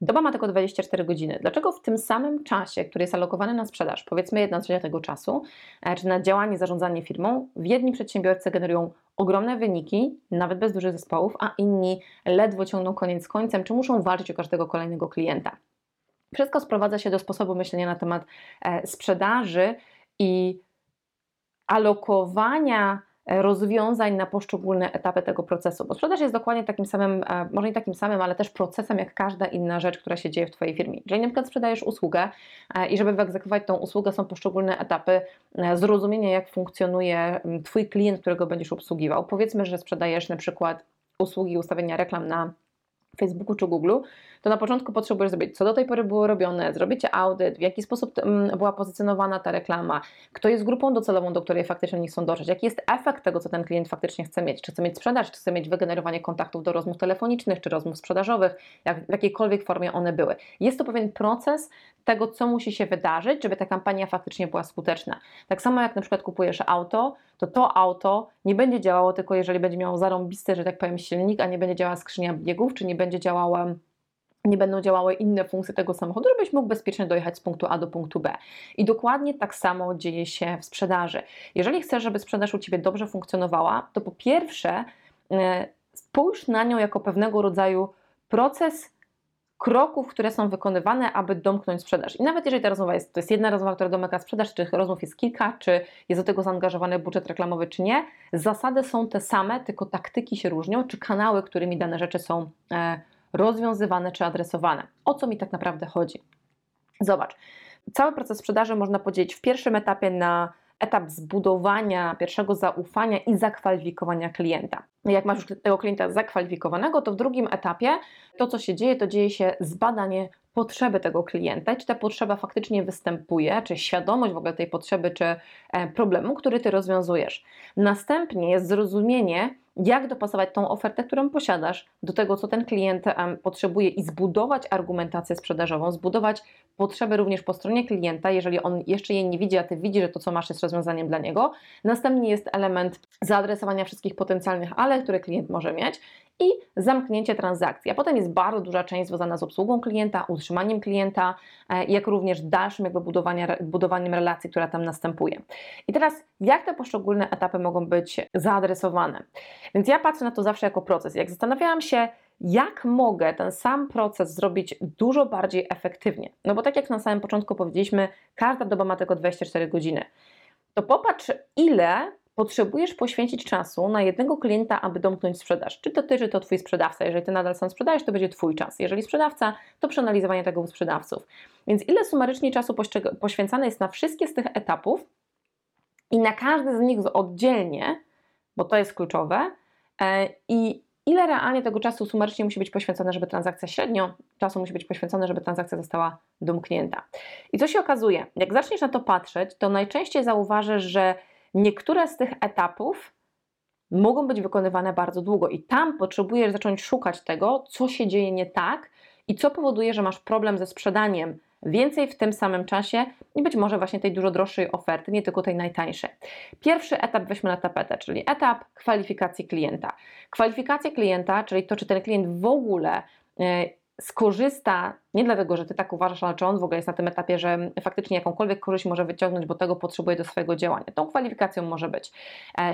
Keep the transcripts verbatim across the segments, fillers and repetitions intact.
Doba ma tylko dwadzieścia cztery godziny. Dlaczego w tym samym czasie, który jest alokowany na sprzedaż, powiedzmy jedna trzecia tego czasu, czy na działanie, zarządzanie firmą, jedni przedsiębiorcy generują ogromne wyniki, nawet bez dużych zespołów, a inni ledwo ciągną koniec z końcem, czy muszą walczyć o każdego kolejnego klienta? Wszystko sprowadza się do sposobu myślenia na temat sprzedaży i alokowania rozwiązań na poszczególne etapy tego procesu. Bo sprzedaż jest dokładnie takim samym, może nie takim samym, ale też procesem jak każda inna rzecz, która się dzieje w Twojej firmie. Jeżeli na przykład sprzedajesz usługę i żeby wyegzekwować tą usługę są poszczególne etapy zrozumienia, jak funkcjonuje Twój klient, którego będziesz obsługiwał. Powiedzmy, że sprzedajesz na przykład usługi ustawienia reklam na Facebooku czy Google'u, to na początku potrzebujesz zrobić, co do tej pory było robione, zrobicie audyt, w jaki sposób była pozycjonowana ta reklama, kto jest grupą docelową, do której faktycznie oni chcą dotrzeć, jaki jest efekt tego, co ten klient faktycznie chce mieć, czy chce mieć sprzedaż, czy chce mieć wygenerowanie kontaktów do rozmów telefonicznych, czy rozmów sprzedażowych, jak, w jakiejkolwiek formie one były. Jest to pewien proces tego, co musi się wydarzyć, żeby ta kampania faktycznie była skuteczna. Tak samo jak na przykład kupujesz auto, to to auto nie będzie działało tylko jeżeli będzie miało zarąbisty, że tak powiem, silnik, a nie będzie działała skrzynia biegów, czy nie będzie działała, nie będą działały inne funkcje tego samochodu, żebyś mógł bezpiecznie dojechać z punktu A do punktu B. I dokładnie tak samo dzieje się w sprzedaży. Jeżeli chcesz, żeby sprzedaż u Ciebie dobrze funkcjonowała, to po pierwsze spójrz na nią jako pewnego rodzaju proces kroków, które są wykonywane, aby domknąć sprzedaż. I nawet jeżeli ta rozmowa jest, to jest jedna rozmowa, która domyka sprzedaż, czy rozmów jest kilka, czy jest do tego zaangażowany budżet reklamowy, czy nie, zasady są te same, tylko taktyki się różnią, czy kanały, którymi dane rzeczy są e, rozwiązywane, czy adresowane. O co mi tak naprawdę chodzi? Zobacz, cały proces sprzedaży można podzielić w pierwszym etapie na etap zbudowania pierwszego zaufania i zakwalifikowania klienta. Jak masz już tego klienta zakwalifikowanego, to w drugim etapie to, co się dzieje, to dzieje się zbadanie potrzeby tego klienta, czy ta potrzeba faktycznie występuje, czy świadomość w ogóle tej potrzeby, czy problemu, który Ty rozwiązujesz. Następnie jest zrozumienie, jak dopasować tą ofertę, którą posiadasz, do tego, co ten klient potrzebuje i zbudować argumentację sprzedażową, zbudować potrzeby również po stronie klienta, jeżeli on jeszcze jej nie widzi, a Ty widzi, że to, co masz, jest rozwiązaniem dla niego. Następnie jest element zaadresowania wszystkich potencjalnych ale, które klient może mieć i zamknięcie transakcji. A potem jest bardzo duża część związana z obsługą klienta, utrzymaniem klienta, jak również dalszym jakby budowania, budowaniem relacji, która tam następuje. I teraz, jak te poszczególne etapy mogą być zaadresowane? Więc ja patrzę na to zawsze jako proces. Jak zastanawiałam się, jak mogę ten sam proces zrobić dużo bardziej efektywnie, no bo tak jak na samym początku powiedzieliśmy, każda doba ma tylko dwadzieścia cztery godziny, to popatrz, ile potrzebujesz poświęcić czasu na jednego klienta, aby domknąć sprzedaż. Czy to Ty, czy to Twój sprzedawca. Jeżeli Ty nadal sam sprzedajesz, to będzie Twój czas. Jeżeli sprzedawca, to przeanalizowanie tego u sprzedawców. Więc ile sumarycznie czasu poświęcane jest na wszystkie z tych etapów i na każdy z nich oddzielnie, bo to jest kluczowe, i ile realnie tego czasu sumarycznie musi być poświęcone, żeby transakcja średnio czasu musi być poświęcone, żeby transakcja została domknięta. I co się okazuje? Jak zaczniesz na to patrzeć, to najczęściej zauważysz, że niektóre z tych etapów mogą być wykonywane bardzo długo i tam potrzebujesz zacząć szukać tego, co się dzieje nie tak i co powoduje, że masz problem ze sprzedaniem więcej w tym samym czasie i być może właśnie tej dużo droższej oferty, nie tylko tej najtańszej. Pierwszy etap weźmy na tapetę, czyli etap kwalifikacji klienta. Kwalifikacja klienta, czyli to, czy ten klient w ogóle yy, skorzysta, nie dlatego, że Ty tak uważasz, ale czy on w ogóle jest na tym etapie, że faktycznie jakąkolwiek korzyść może wyciągnąć, bo tego potrzebuje do swojego działania. Tą kwalifikacją może być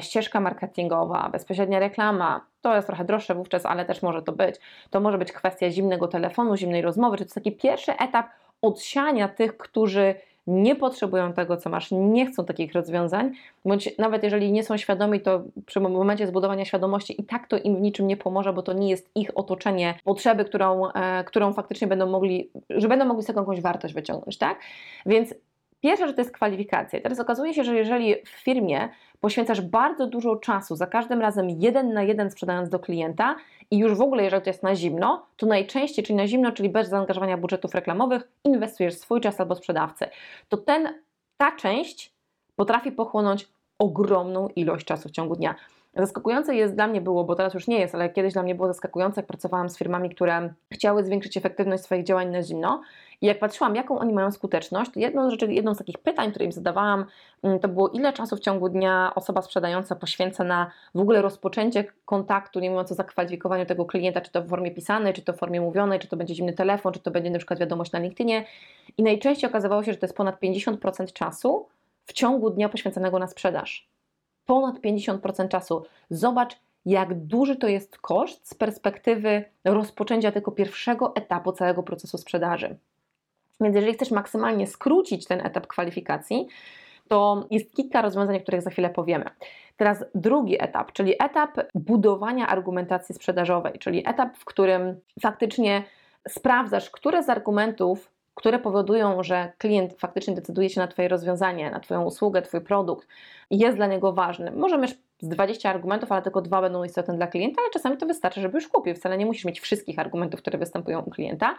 ścieżka marketingowa, bezpośrednia reklama, to jest trochę droższe wówczas, ale też może to być. To może być kwestia zimnego telefonu, zimnej rozmowy, czyli to jest taki pierwszy etap odsiania tych, którzy nie potrzebują tego, co masz, nie chcą takich rozwiązań, bądź nawet jeżeli nie są świadomi, to przy momencie zbudowania świadomości i tak to im w niczym nie pomoże, bo to nie jest ich otoczenie potrzeby, którą, e, którą faktycznie będą mogli, że będą mogli z tego jakąś wartość wyciągnąć, tak? Więc pierwsza rzecz to jest kwalifikacja. Teraz okazuje się, że jeżeli w firmie poświęcasz bardzo dużo czasu, za każdym razem jeden na jeden sprzedając do klienta i już w ogóle jeżeli to jest na zimno, to najczęściej, czyli na zimno, czyli bez zaangażowania budżetów reklamowych, inwestujesz swój czas albo sprzedawcy, to ten, ta część potrafi pochłonąć ogromną ilość czasu w ciągu dnia. Zaskakujące jest dla mnie było, bo teraz już nie jest, ale kiedyś dla mnie było zaskakujące, jak pracowałam z firmami, które chciały zwiększyć efektywność swoich działań na zimno i jak patrzyłam, jaką oni mają skuteczność, to jedną z, rzeczy, jedną z takich pytań, które im zadawałam, to było, ile czasu w ciągu dnia osoba sprzedająca poświęca na w ogóle rozpoczęcie kontaktu, nie mówiąc o zakwalifikowaniu tego klienta, czy to w formie pisanej, czy to w formie mówionej, czy to będzie zimny telefon, czy to będzie na przykład wiadomość na LinkedInie. I najczęściej okazywało się, że to jest ponad pięćdziesiąt procent czasu w ciągu dnia poświęconego na sprzedaż. Ponad pięćdziesiąt procent czasu. Zobacz, jak duży to jest koszt z perspektywy rozpoczęcia tego pierwszego etapu całego procesu sprzedaży. Więc jeżeli chcesz maksymalnie skrócić ten etap kwalifikacji, to jest kilka rozwiązań, o których za chwilę powiemy. Teraz drugi etap, czyli etap budowania argumentacji sprzedażowej, czyli etap, w którym faktycznie sprawdzasz, które z argumentów, które powodują, że klient faktycznie decyduje się na Twoje rozwiązanie, na Twoją usługę, Twój produkt i jest dla niego ważny. Może mieć z dwudziestu argumentów, ale tylko dwa będą istotne dla klienta, ale czasami to wystarczy, żeby już kupił. Wcale nie musisz mieć wszystkich argumentów, które występują u klienta.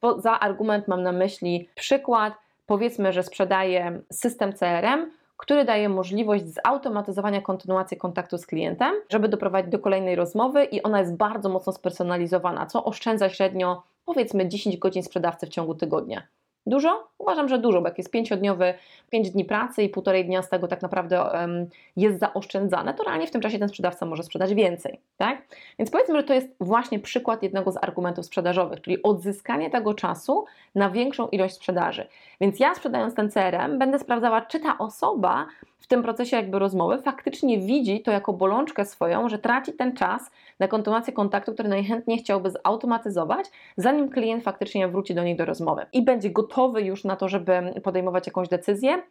Bo za argument mam na myśli przykład, powiedzmy, że sprzedaję system C R M, który daje możliwość zautomatyzowania kontynuacji kontaktu z klientem, żeby doprowadzić do kolejnej rozmowy i ona jest bardzo mocno spersonalizowana, co oszczędza średnio powiedzmy dziesięć godzin sprzedawcy w ciągu tygodnia. Dużo? Uważam, że dużo, bo jak jest pięciodniowy, pięć dni pracy i półtorej dnia z tego tak naprawdę um, jest zaoszczędzane, to realnie w tym czasie ten sprzedawca może sprzedać więcej, tak? Więc powiedzmy, że to jest właśnie przykład jednego z argumentów sprzedażowych, czyli odzyskanie tego czasu na większą ilość sprzedaży. Więc ja sprzedając ten C R M będę sprawdzała, czy ta osoba w tym procesie jakby rozmowy faktycznie widzi to jako bolączkę swoją, że traci ten czas na kontynuację kontaktu, który najchętniej chciałby zautomatyzować, zanim klient faktycznie wróci do niej do rozmowy i będzie gotowy już na to, żeby podejmować jakąś decyzję,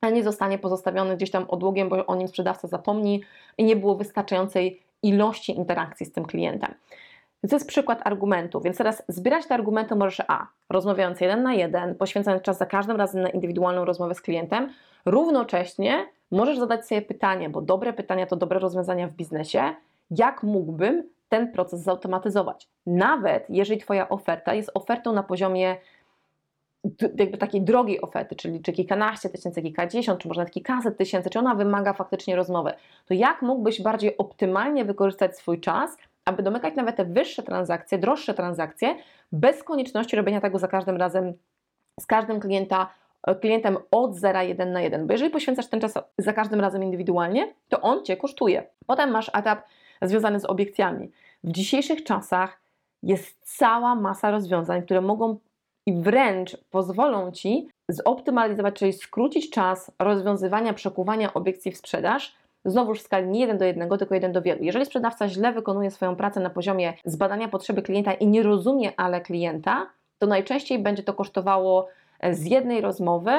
a nie zostanie pozostawiony gdzieś tam odłogiem, bo o nim sprzedawca zapomni i nie było wystarczającej ilości interakcji z tym klientem. To jest przykład argumentu, więc teraz zbierać te argumenty możesz a. rozmawiając jeden na jeden, poświęcając czas za każdym razem na indywidualną rozmowę z klientem, równocześnie możesz zadać sobie pytanie, bo dobre pytania to dobre rozwiązania w biznesie, jak mógłbym ten proces zautomatyzować? Nawet jeżeli Twoja oferta jest ofertą na poziomie jakby takiej drogiej oferty, czyli czy kilkanaście tysięcy, kilkadziesiąt, czy może nawet kilkaset tysięcy, czy ona wymaga faktycznie rozmowy, to jak mógłbyś bardziej optymalnie wykorzystać swój czas, aby domykać nawet te wyższe transakcje, droższe transakcje, bez konieczności robienia tego za każdym razem z każdym klienta, klientem od zera, jeden na jeden. Bo jeżeli poświęcasz ten czas za każdym razem indywidualnie, to on Cię kosztuje. Potem masz etap związany z obiekcjami. W dzisiejszych czasach jest cała masa rozwiązań, które mogą i wręcz pozwolą Ci zoptymalizować, czyli skrócić czas rozwiązywania, przekuwania obiekcji w sprzedaż, znowuż w skali nie jeden do jednego, tylko jeden do wielu. Jeżeli sprzedawca źle wykonuje swoją pracę na poziomie zbadania potrzeby klienta i nie rozumie ale klienta, to najczęściej będzie to kosztowało z jednej rozmowy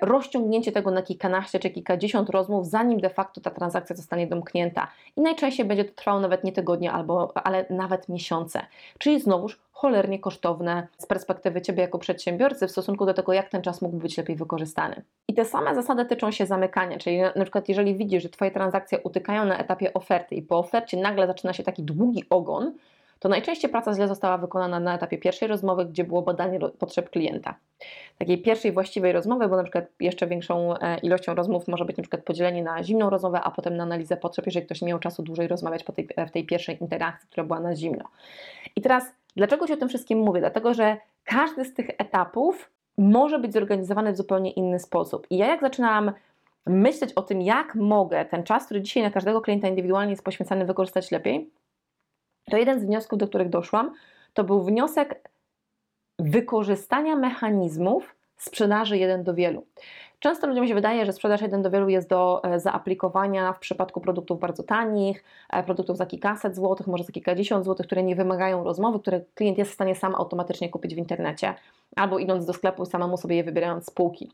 rozciągnięcie tego na kilkanaście czy kilkadziesiąt rozmów, zanim de facto ta transakcja zostanie domknięta. I najczęściej będzie to trwało nawet nie tygodnie, albo, ale nawet miesiące. Czyli znowuż cholernie kosztowne z perspektywy Ciebie jako przedsiębiorcy w stosunku do tego, jak ten czas mógł być lepiej wykorzystany. I te same zasady tyczą się zamykania, czyli na przykład jeżeli widzisz, że Twoje transakcje utykają na etapie oferty i po ofercie nagle zaczyna się taki długi ogon, to najczęściej praca źle została wykonana na etapie pierwszej rozmowy, gdzie było badanie potrzeb klienta. Takiej pierwszej właściwej rozmowy, bo na przykład jeszcze większą ilością rozmów może być na przykład podzielenie na zimną rozmowę, a potem na analizę potrzeb, jeżeli ktoś nie miał czasu dłużej rozmawiać po tej, w tej pierwszej interakcji, która była na zimno. I teraz dlaczego Ci o tym wszystkim mówię? Dlatego, że każdy z tych etapów może być zorganizowany w zupełnie inny sposób. I ja jak zaczynałam myśleć o tym, jak mogę ten czas, który dzisiaj na każdego klienta indywidualnie jest poświęcany, wykorzystać lepiej, to jeden z wniosków, do których doszłam, to był wniosek wykorzystania mechanizmów sprzedaży jeden do wielu. Często ludziom się wydaje, że sprzedaż jeden do wielu jest do zaaplikowania w przypadku produktów bardzo tanich, produktów za kilkaset złotych, może za kilkadziesiąt złotych, które nie wymagają rozmowy, które klient jest w stanie sam automatycznie kupić w internecie, albo idąc do sklepu i samemu sobie je wybierając z półki.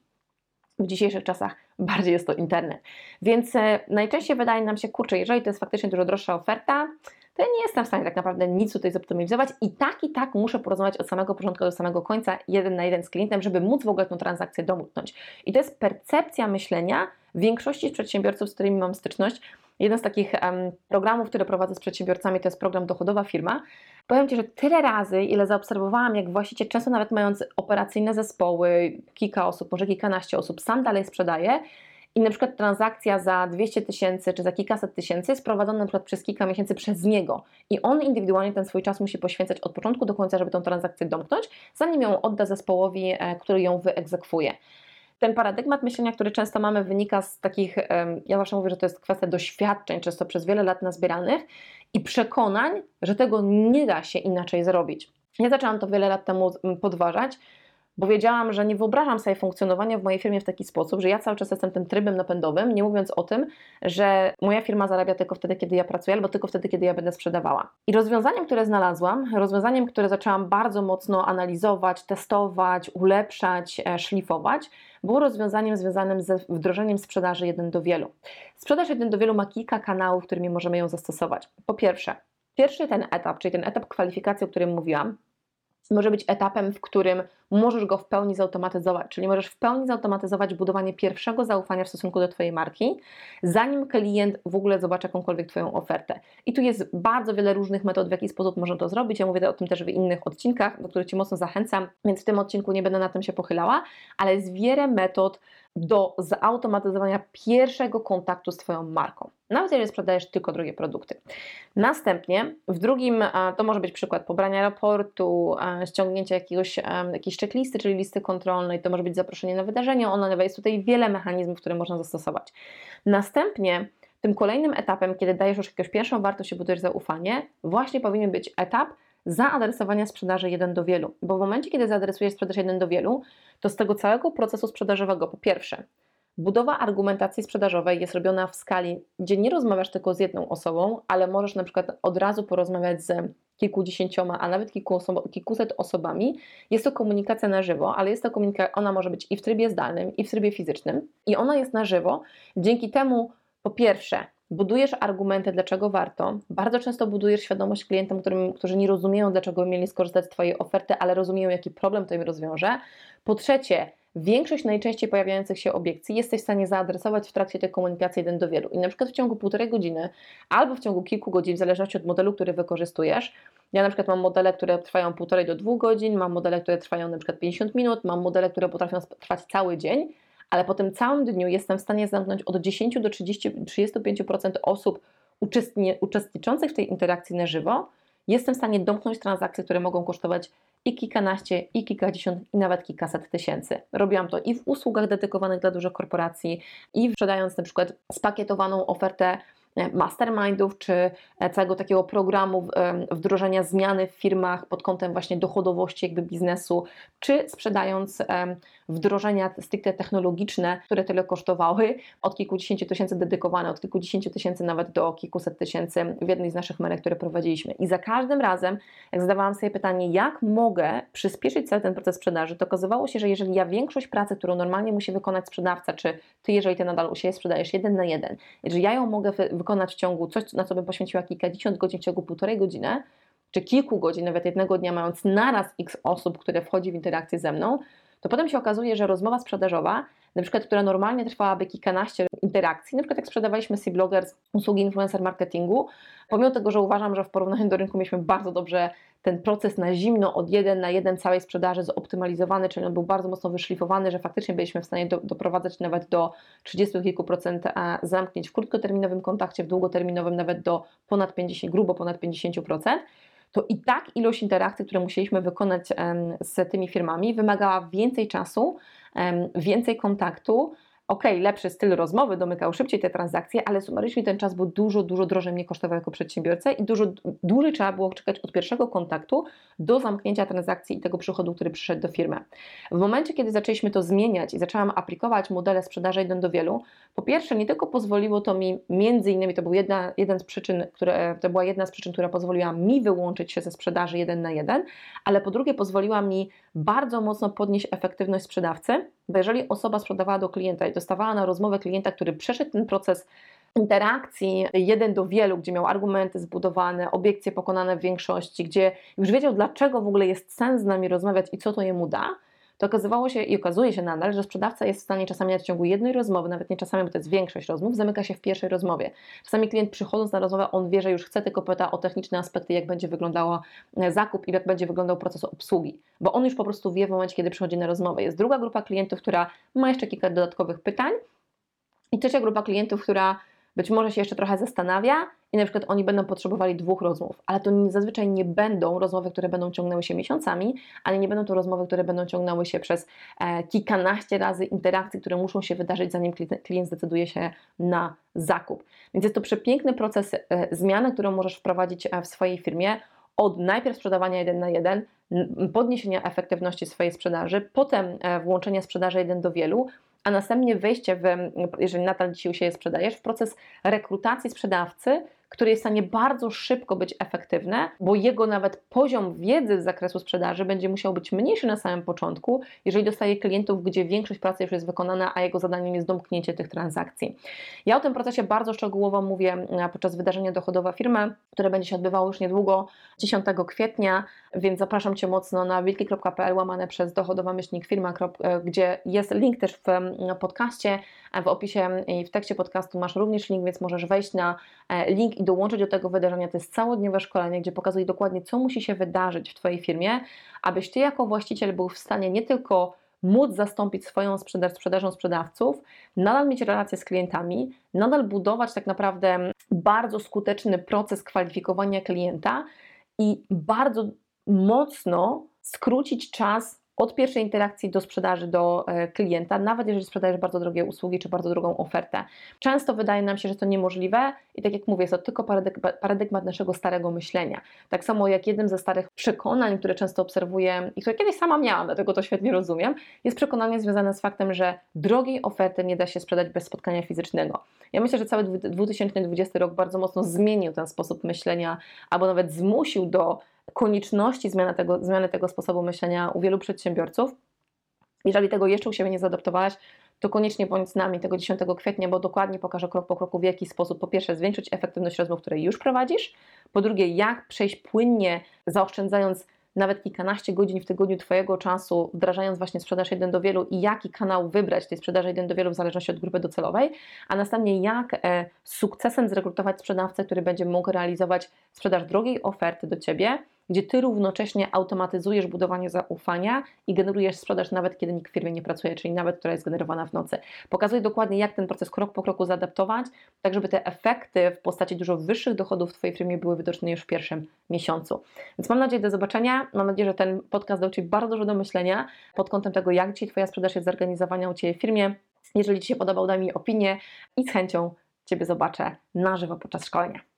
W dzisiejszych czasach bardziej jest to internet. Więc najczęściej wydaje nam się, kurczę, jeżeli to jest faktycznie dużo droższa oferta, to ja nie jestem w stanie tak naprawdę nic tutaj zoptymalizować i tak i tak muszę porozmawiać od samego początku do samego końca, jeden na jeden z klientem, żeby móc w ogóle tą transakcję domknąć. I to jest percepcja myślenia większości przedsiębiorców, z którymi mam styczność. Jeden z takich um, programów, które prowadzę z przedsiębiorcami, to jest program Dochodowa Firma. Powiem Ci, że tyle razy, ile zaobserwowałam, jak właściciel, często nawet mając operacyjne zespoły, kilka osób, może kilkanaście osób, sam dalej sprzedaje i na przykład transakcja za dwieście tysięcy czy za kilkaset tysięcy jest prowadzona na przykład przez kilka miesięcy przez niego i on indywidualnie ten swój czas musi poświęcać od początku do końca, żeby tą transakcję domknąć, zanim ją odda zespołowi, który ją wyegzekwuje. Ten paradygmat myślenia, który często mamy, wynika z takich, ja zawsze mówię, że to jest kwestia doświadczeń, często przez wiele lat nazbieranych i przekonań, że tego nie da się inaczej zrobić. Ja zaczęłam to wiele lat temu podważać, bo wiedziałam, że nie wyobrażam sobie funkcjonowania w mojej firmie w taki sposób, że ja cały czas jestem tym trybem napędowym, nie mówiąc o tym, że moja firma zarabia tylko wtedy, kiedy ja pracuję, albo tylko wtedy, kiedy ja będę sprzedawała. I rozwiązaniem, które znalazłam, rozwiązaniem, które zaczęłam bardzo mocno analizować, testować, ulepszać, szlifować, było rozwiązaniem związanym ze wdrożeniem sprzedaży jeden do wielu. Sprzedaż jeden do wielu ma kilka kanałów, którymi możemy ją zastosować. Po pierwsze, pierwszy ten etap, czyli ten etap kwalifikacji, o którym mówiłam, może być etapem, w którym możesz go w pełni zautomatyzować, czyli możesz w pełni zautomatyzować budowanie pierwszego zaufania w stosunku do Twojej marki, zanim klient w ogóle zobaczy jakąkolwiek Twoją ofertę. I tu jest bardzo wiele różnych metod, w jaki sposób można to zrobić. Ja mówię o tym też w innych odcinkach, do których Cię mocno zachęcam, więc w tym odcinku nie będę na tym się pochylała, ale jest wiele metod do zautomatyzowania pierwszego kontaktu z Twoją marką. Nawet jeżeli sprzedajesz tylko drogie produkty. Następnie w drugim, to może być przykład pobrania raportu, ściągnięcia jakiegoś, jakiejś checklisty, czyli listy kontrolnej, to może być zaproszenie na wydarzenie online, jest tutaj wiele mechanizmów, które można zastosować. Następnie tym kolejnym etapem, kiedy dajesz już jakąś pierwszą wartość i budujesz zaufanie, właśnie powinien być etap zaadresowania sprzedaży jeden do wielu, bo w momencie, kiedy zaadresujesz sprzedaż jeden do wielu, to z tego całego procesu sprzedażowego, po pierwsze, budowa argumentacji sprzedażowej jest robiona w skali, gdzie nie rozmawiasz tylko z jedną osobą, ale możesz na przykład od razu porozmawiać z kilkudziesięcioma, a nawet kilku osoba, kilkuset osobami. Jest to komunikacja na żywo, ale jest to komunikacja, ona może być i w trybie zdalnym, i w trybie fizycznym, i ona jest na żywo. Dzięki temu, po pierwsze, budujesz argumenty, dlaczego warto. Bardzo często budujesz świadomość klientom, którym, którzy nie rozumieją, dlaczego mieli skorzystać z Twojej oferty, ale rozumieją, jaki problem to im rozwiąże. Po trzecie, większość najczęściej pojawiających się obiekcji jesteś w stanie zaadresować w trakcie tej komunikacji jeden do wielu. I na przykład w ciągu półtorej godziny albo w ciągu kilku godzin, w zależności od modelu, który wykorzystujesz. Ja na przykład mam modele, które trwają półtorej do dwóch godzin, mam modele, które trwają na przykład pięćdziesiąt minut, mam modele, które potrafią trwać cały dzień, ale po tym całym dniu jestem w stanie zamknąć od dziesięć do trzydziestu, trzydziestu pięciu procent osób uczestniczących w tej interakcji na żywo. Jestem w stanie domknąć transakcje, które mogą kosztować i kilkanaście, i kilkadziesiąt, i nawet kilkaset tysięcy. Robiłam to i w usługach dedykowanych dla dużych korporacji, i sprzedając na przykład spakietowaną ofertę mastermindów, czy całego takiego programu wdrożenia zmiany w firmach pod kątem właśnie dochodowości jakby biznesu, czy sprzedając wdrożenia stricte technologiczne, które tyle kosztowały, od kilkudziesięciu tysięcy dedykowane, od kilkudziesięciu tysięcy nawet do kilkuset tysięcy w jednej z naszych marek, które prowadziliśmy. I za każdym razem, jak zadawałam sobie pytanie, jak mogę przyspieszyć cały ten proces sprzedaży, to okazywało się, że jeżeli ja większość pracy, którą normalnie musi wykonać sprzedawca, czy Ty, jeżeli Ty nadal u siebie sprzedajesz jeden na jeden, jeżeli ja ją mogę wykonać w ciągu coś, na co bym poświęciła kilkadziesiąt godzin, w ciągu półtorej godziny, czy kilku godzin, nawet jednego dnia, mając naraz x osób, które wchodzi w interakcję ze mną, to potem się okazuje, że rozmowa sprzedażowa, na przykład, która normalnie trwałaby kilkanaście interakcji, na przykład jak sprzedawaliśmy C-Bloggers, usługi influencer marketingu, pomimo tego, że uważam, że w porównaniu do rynku mieliśmy bardzo dobrze ten proces na zimno, od jeden na jeden całej sprzedaży zoptymalizowany, czyli on był bardzo mocno wyszlifowany, że faktycznie byliśmy w stanie do, doprowadzać nawet do trzydziestu kilku procent zamknięć w krótkoterminowym kontakcie, w długoterminowym nawet do ponad pięćdziesięciu, grubo ponad pięćdziesiąt procent, to i tak ilość interakcji, które musieliśmy wykonać z tymi firmami, wymagała więcej czasu, więcej kontaktu. Ok, lepszy styl rozmowy, domykał szybciej te transakcje, ale sumarycznie ten czas był dużo, dużo drożej mnie kosztował jako przedsiębiorcę i dużo dłużej trzeba było czekać od pierwszego kontaktu do zamknięcia transakcji i tego przychodu, który przyszedł do firmy. W momencie, kiedy zaczęliśmy to zmieniać i zaczęłam aplikować modele sprzedaży jeden do wielu, po pierwsze nie tylko pozwoliło to mi, między innymi to, był jedna, jeden z przyczyn, które, to była jedna z przyczyn, która pozwoliła mi wyłączyć się ze sprzedaży jeden na jeden, ale po drugie pozwoliła mi bardzo mocno podnieść efektywność sprzedawcy, bo jeżeli osoba sprzedawała do klienta i dostawała na rozmowę klienta, który przeszedł ten proces interakcji jeden do wielu, gdzie miał argumenty zbudowane, obiekcje pokonane w większości, gdzie już wiedział, dlaczego w ogóle jest sens z nami rozmawiać i co to jemu da, to okazywało się i okazuje się nadal, że sprzedawca jest w stanie czasami w ciągu jednej rozmowy, nawet nie czasami, bo to jest większość rozmów, zamyka się w pierwszej rozmowie. Czasami klient przychodząc na rozmowę, on wie, że już chce, tylko pyta o techniczne aspekty, jak będzie wyglądał zakup i jak będzie wyglądał proces obsługi, bo on już po prostu wie w momencie, kiedy przychodzi na rozmowę. Jest druga grupa klientów, która ma jeszcze kilka dodatkowych pytań, I trzecia grupa klientów, która być może się jeszcze trochę zastanawia i na przykład oni będą potrzebowali dwóch rozmów, ale to zazwyczaj nie będą rozmowy, które będą ciągnęły się miesiącami, ale nie będą to rozmowy, które będą ciągnęły się przez e, kilkanaście razy interakcji, które muszą się wydarzyć, zanim klient zdecyduje się na zakup. Więc jest to przepiękny proces e, zmiany, którą możesz wprowadzić w swojej firmie, od najpierw sprzedawania jeden na jeden, podniesienia efektywności swojej sprzedaży, potem włączenia sprzedaży jeden do wielu, a następnie wejście, w, jeżeli nadal dzisiaj się je sprzedajesz, w proces rekrutacji sprzedawcy, który jest w stanie bardzo szybko być efektywny, bo jego nawet poziom wiedzy z zakresu sprzedaży będzie musiał być mniejszy na samym początku, jeżeli dostaje klientów, gdzie większość pracy już jest wykonana, a jego zadaniem jest domknięcie tych transakcji. Ja o tym procesie bardzo szczegółowo mówię podczas wydarzenia Dochodowa Firmy, które będzie się odbywało już niedługo, dziesiątego kwietnia, więc zapraszam Cię mocno na wilki.pl łamane przez dochodowa myślnik firma, gdzie jest link też w podcaście, w opisie i w tekście podcastu masz również link, więc możesz wejść na link i dołączyć do tego wydarzenia. To jest całodniowe szkolenie, gdzie pokazuje dokładnie, co musi się wydarzyć w Twojej firmie, abyś Ty jako właściciel był w stanie nie tylko móc zastąpić swoją sprzedaż sprzedażą sprzedawców, nadal mieć relacje z klientami, nadal budować tak naprawdę bardzo skuteczny proces kwalifikowania klienta i bardzo mocno skrócić czas od pierwszej interakcji do sprzedaży do klienta, nawet jeżeli sprzedajesz bardzo drogie usługi czy bardzo drogą ofertę. Często wydaje nam się, że to niemożliwe i tak jak mówię, jest to tylko paradygmat naszego starego myślenia. Tak samo jak jednym ze starych przekonań, które często obserwuję i które kiedyś sama miałam, dlatego to świetnie rozumiem, jest przekonanie związane z faktem, że drogiej oferty nie da się sprzedać bez spotkania fizycznego. Ja myślę, że cały dwa tysiące dwudziesty rok bardzo mocno zmienił ten sposób myślenia, albo nawet zmusił do konieczności zmiany tego, zmiany tego sposobu myślenia u wielu przedsiębiorców. Jeżeli tego jeszcze u siebie nie zaadoptowałaś, to koniecznie bądź z nami tego dziesiątego kwietnia, bo dokładnie pokażę krok po kroku, w jaki sposób po pierwsze zwiększyć efektywność rozmów, które już prowadzisz, po drugie jak przejść płynnie, zaoszczędzając nawet kilkanaście godzin w tygodniu Twojego czasu, wdrażając właśnie sprzedaż jeden do wielu i jaki kanał wybrać tej sprzedaży jeden do wielu w zależności od grupy docelowej, a następnie jak e, z sukcesem zrekrutować sprzedawcę, który będzie mógł realizować sprzedaż drogiej oferty do Ciebie, gdzie Ty równocześnie automatyzujesz budowanie zaufania i generujesz sprzedaż nawet kiedy nikt w firmie nie pracuje, czyli nawet która jest generowana w nocy. Pokazuję dokładnie, jak ten proces krok po kroku zaadaptować, tak żeby te efekty w postaci dużo wyższych dochodów w Twojej firmie były widoczne już w pierwszym miesiącu. Więc mam nadzieję do zobaczenia, mam nadzieję, że ten podcast dał Ci bardzo dużo do myślenia pod kątem tego, jak dzisiaj Twoja sprzedaż jest zorganizowana u Ciebie w firmie. Jeżeli Ci się podobał, daj mi opinię i z chęcią Ciebie zobaczę na żywo podczas szkolenia.